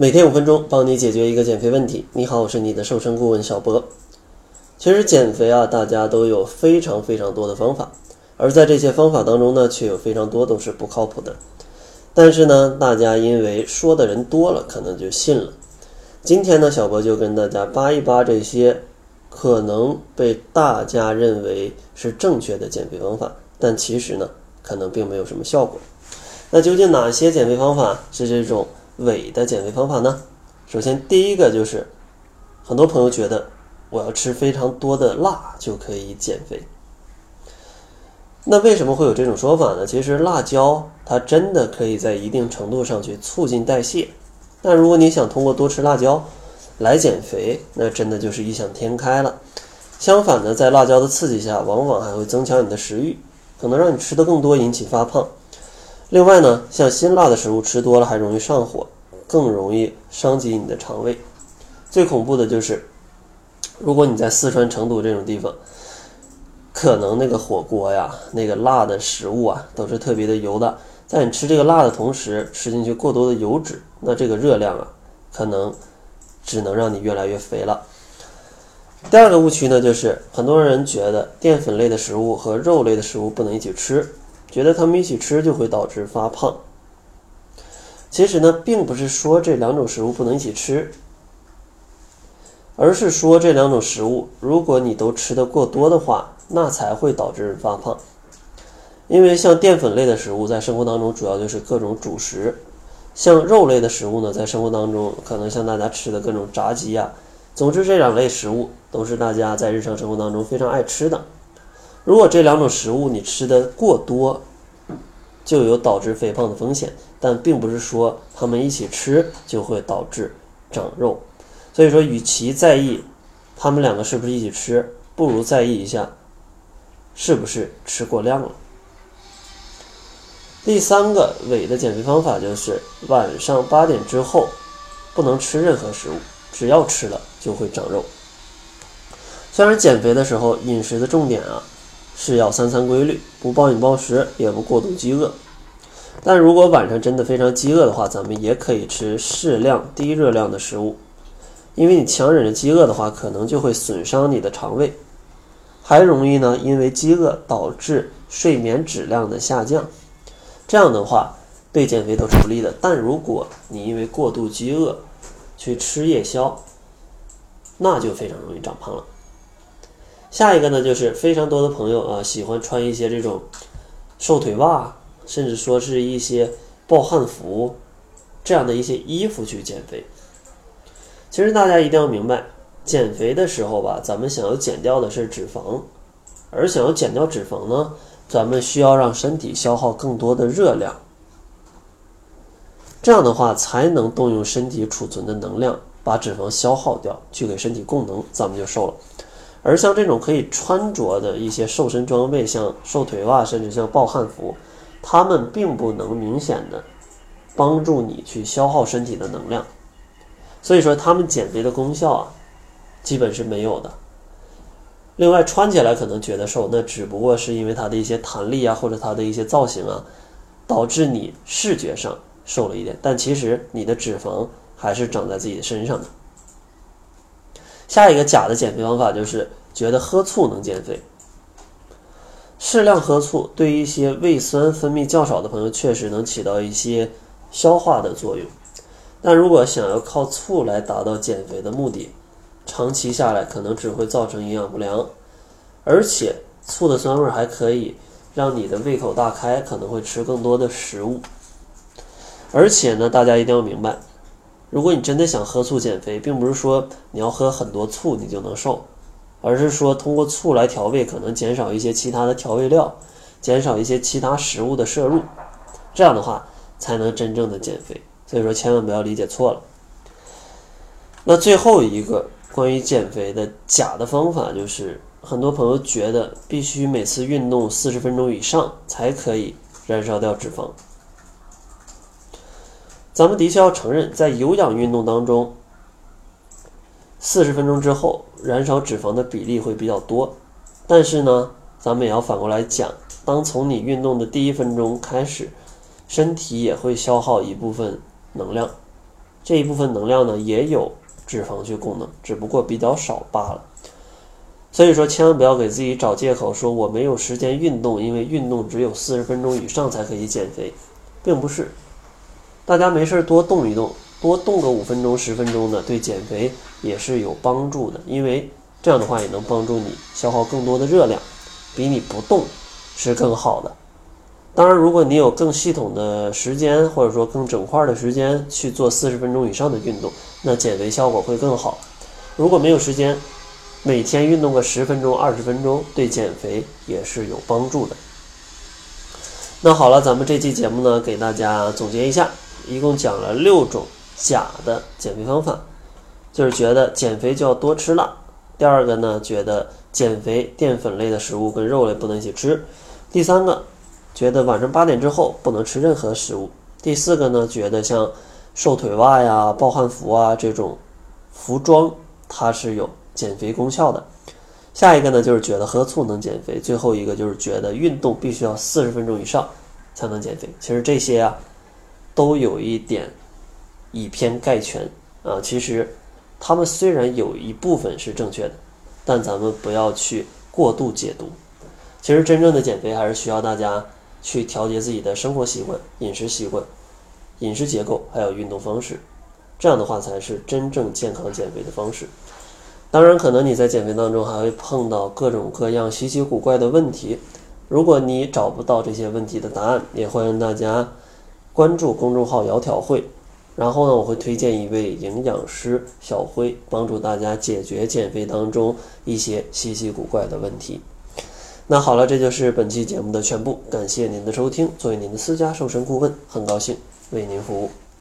每天5分钟，帮你解决一个减肥问题。你好，我是你的瘦身顾问小博。其实减肥啊，大家都有非常多的方法，而在这些方法当中呢，却有非常多都是不靠谱的。但是呢，大家因为说的人多了，可能就信了。今天呢，小博就跟大家扒一扒这些可能被大家认为是正确的减肥方法，但其实呢，可能并没有什么效果。那究竟哪些减肥方法是这种伪的减肥方法呢？首先第一个就是，很多朋友觉得我要吃非常多的辣就可以减肥。那为什么会有这种说法呢？其实辣椒它真的可以在一定程度上去促进代谢，那如果你想通过多吃辣椒来减肥，那真的就是异想天开了。相反呢，在辣椒的刺激下，往往还会增强你的食欲，可能让你吃得更多，引起发胖。另外呢，像辛辣的食物吃多了还容易上火，更容易伤及你的肠胃。最恐怖的就是，如果你在四川成都这种地方，可能那个火锅呀，那个辣的食物啊，都是特别的油的。在你吃这个辣的同时，吃进去过多的油脂，那这个热量啊，可能只能让你越来越肥了。第二个误区呢，就是很多人觉得淀粉类的食物和肉类的食物不能一起吃，觉得他们一起吃就会导致发胖。其实呢，并不是说这两种食物不能一起吃，而是说这两种食物如果你都吃得过多的话，那才会导致发胖。因为像淀粉类的食物在生活当中主要就是各种主食，像肉类的食物呢，在生活当中可能像大家吃的各种炸鸡啊，总之这两类食物都是大家在日常生活当中非常爱吃的。如果这两种食物你吃的过多，就有导致肥胖的风险，但并不是说他们一起吃就会导致长肉。所以说，与其在意他们两个是不是一起吃，不如在意一下是不是吃过量了。第三个伪的减肥方法就是晚上8点之后不能吃任何食物，只要吃了就会长肉。虽然减肥的时候饮食的重点啊是要三规律，不暴饮暴食，也不过度饥饿。但如果晚上真的非常饥饿的话，咱们也可以吃适量低热量的食物，因为你强忍着饥饿的话，可能就会损伤你的肠胃，还容易呢因为饥饿导致睡眠质量的下降，这样的话对减肥都是不利的。但如果你因为过度饥饿去吃夜宵，那就非常容易长胖了。下一个呢，就是非常多的朋友啊，喜欢穿一些这种瘦腿袜，甚至说是一些暴汗服这样的一些衣服去减肥。其实大家一定要明白，减肥的时候吧，咱们想要减掉的是脂肪，而想要减掉脂肪呢，咱们需要让身体消耗更多的热量，这样的话才能动用身体储存的能量把脂肪消耗掉，去给身体供能，咱们就瘦了。而像这种可以穿着的一些瘦身装备，像瘦腿袜，甚至像暴汗服，它们并不能明显的帮助你去消耗身体的能量，所以说它们减肥的功效啊，基本是没有的。另外穿起来可能觉得瘦，那只不过是因为它的一些弹力啊，或者它的一些造型啊，导致你视觉上瘦了一点，但其实你的脂肪还是长在自己的身上的。下一个假的减肥方法就是觉得喝醋能减肥。适量喝醋对一些胃酸分泌较少的朋友确实能起到一些消化的作用，但如果想要靠醋来达到减肥的目的，长期下来可能只会造成营养不良，而且醋的酸味还可以让你的胃口大开，可能会吃更多的食物。而且呢，大家一定要明白，如果你真的想喝醋减肥，并不是说你要喝很多醋你就能瘦，而是说通过醋来调味，可能减少一些其他的调味料，减少一些其他食物的摄入，这样的话才能真正的减肥。所以说千万不要理解错了。那最后一个关于减肥的假的方法就是，很多朋友觉得必须每次运动40分钟以上才可以燃烧掉脂肪。咱们的确要承认，在有氧运动当中40分钟之后燃烧脂肪的比例会比较多，但是呢，咱们也要反过来讲，当从你运动的第1分钟开始，身体也会消耗一部分能量，这一部分能量呢也有脂肪去供能，只不过比较少罢了。所以说千万不要给自己找借口说我没有时间运动，因为运动只有40分钟以上才可以减肥，并不是。大家没事多动一动，多动个5分钟10分钟的，对减肥也是有帮助的，因为这样的话也能帮助你消耗更多的热量，比你不动是更好的。当然如果你有更系统的时间，或者说更整块的时间去做40分钟以上的运动，那减肥效果会更好。如果没有时间，每天运动个10分钟20分钟对减肥也是有帮助的。那好了，咱们这期节目呢给大家总结一下，一共讲了6种假的减肥方法，就是觉得减肥就要多吃辣，第二个呢觉得减肥淀粉类的食物跟肉类不能一起吃，第三个觉得晚上8点之后不能吃任何食物，第四个呢觉得像瘦腿袜呀、暴汗服啊这种服装它是有减肥功效的，下一个呢就是觉得喝醋能减肥，最后一个就是觉得运动必须要40分钟以上才能减肥。其实这些啊都有一点以偏概全啊，其实他们虽然有一部分是正确的，但咱们不要去过度解读。其实真正的减肥还是需要大家去调节自己的生活习惯、饮食习惯、饮食结构，还有运动方式，这样的话才是真正健康减肥的方式。当然可能你在减肥当中还会碰到各种各样稀奇古怪的问题，如果你找不到这些问题的答案，也欢迎大家关注公众号窈窕会，然后呢我会推荐一位营养师小辉，帮助大家解决减肥当中一些稀奇古怪的问题。那好了，这就是本期节目的全部，感谢您的收听。作为您的私家瘦身顾问，很高兴为您服务。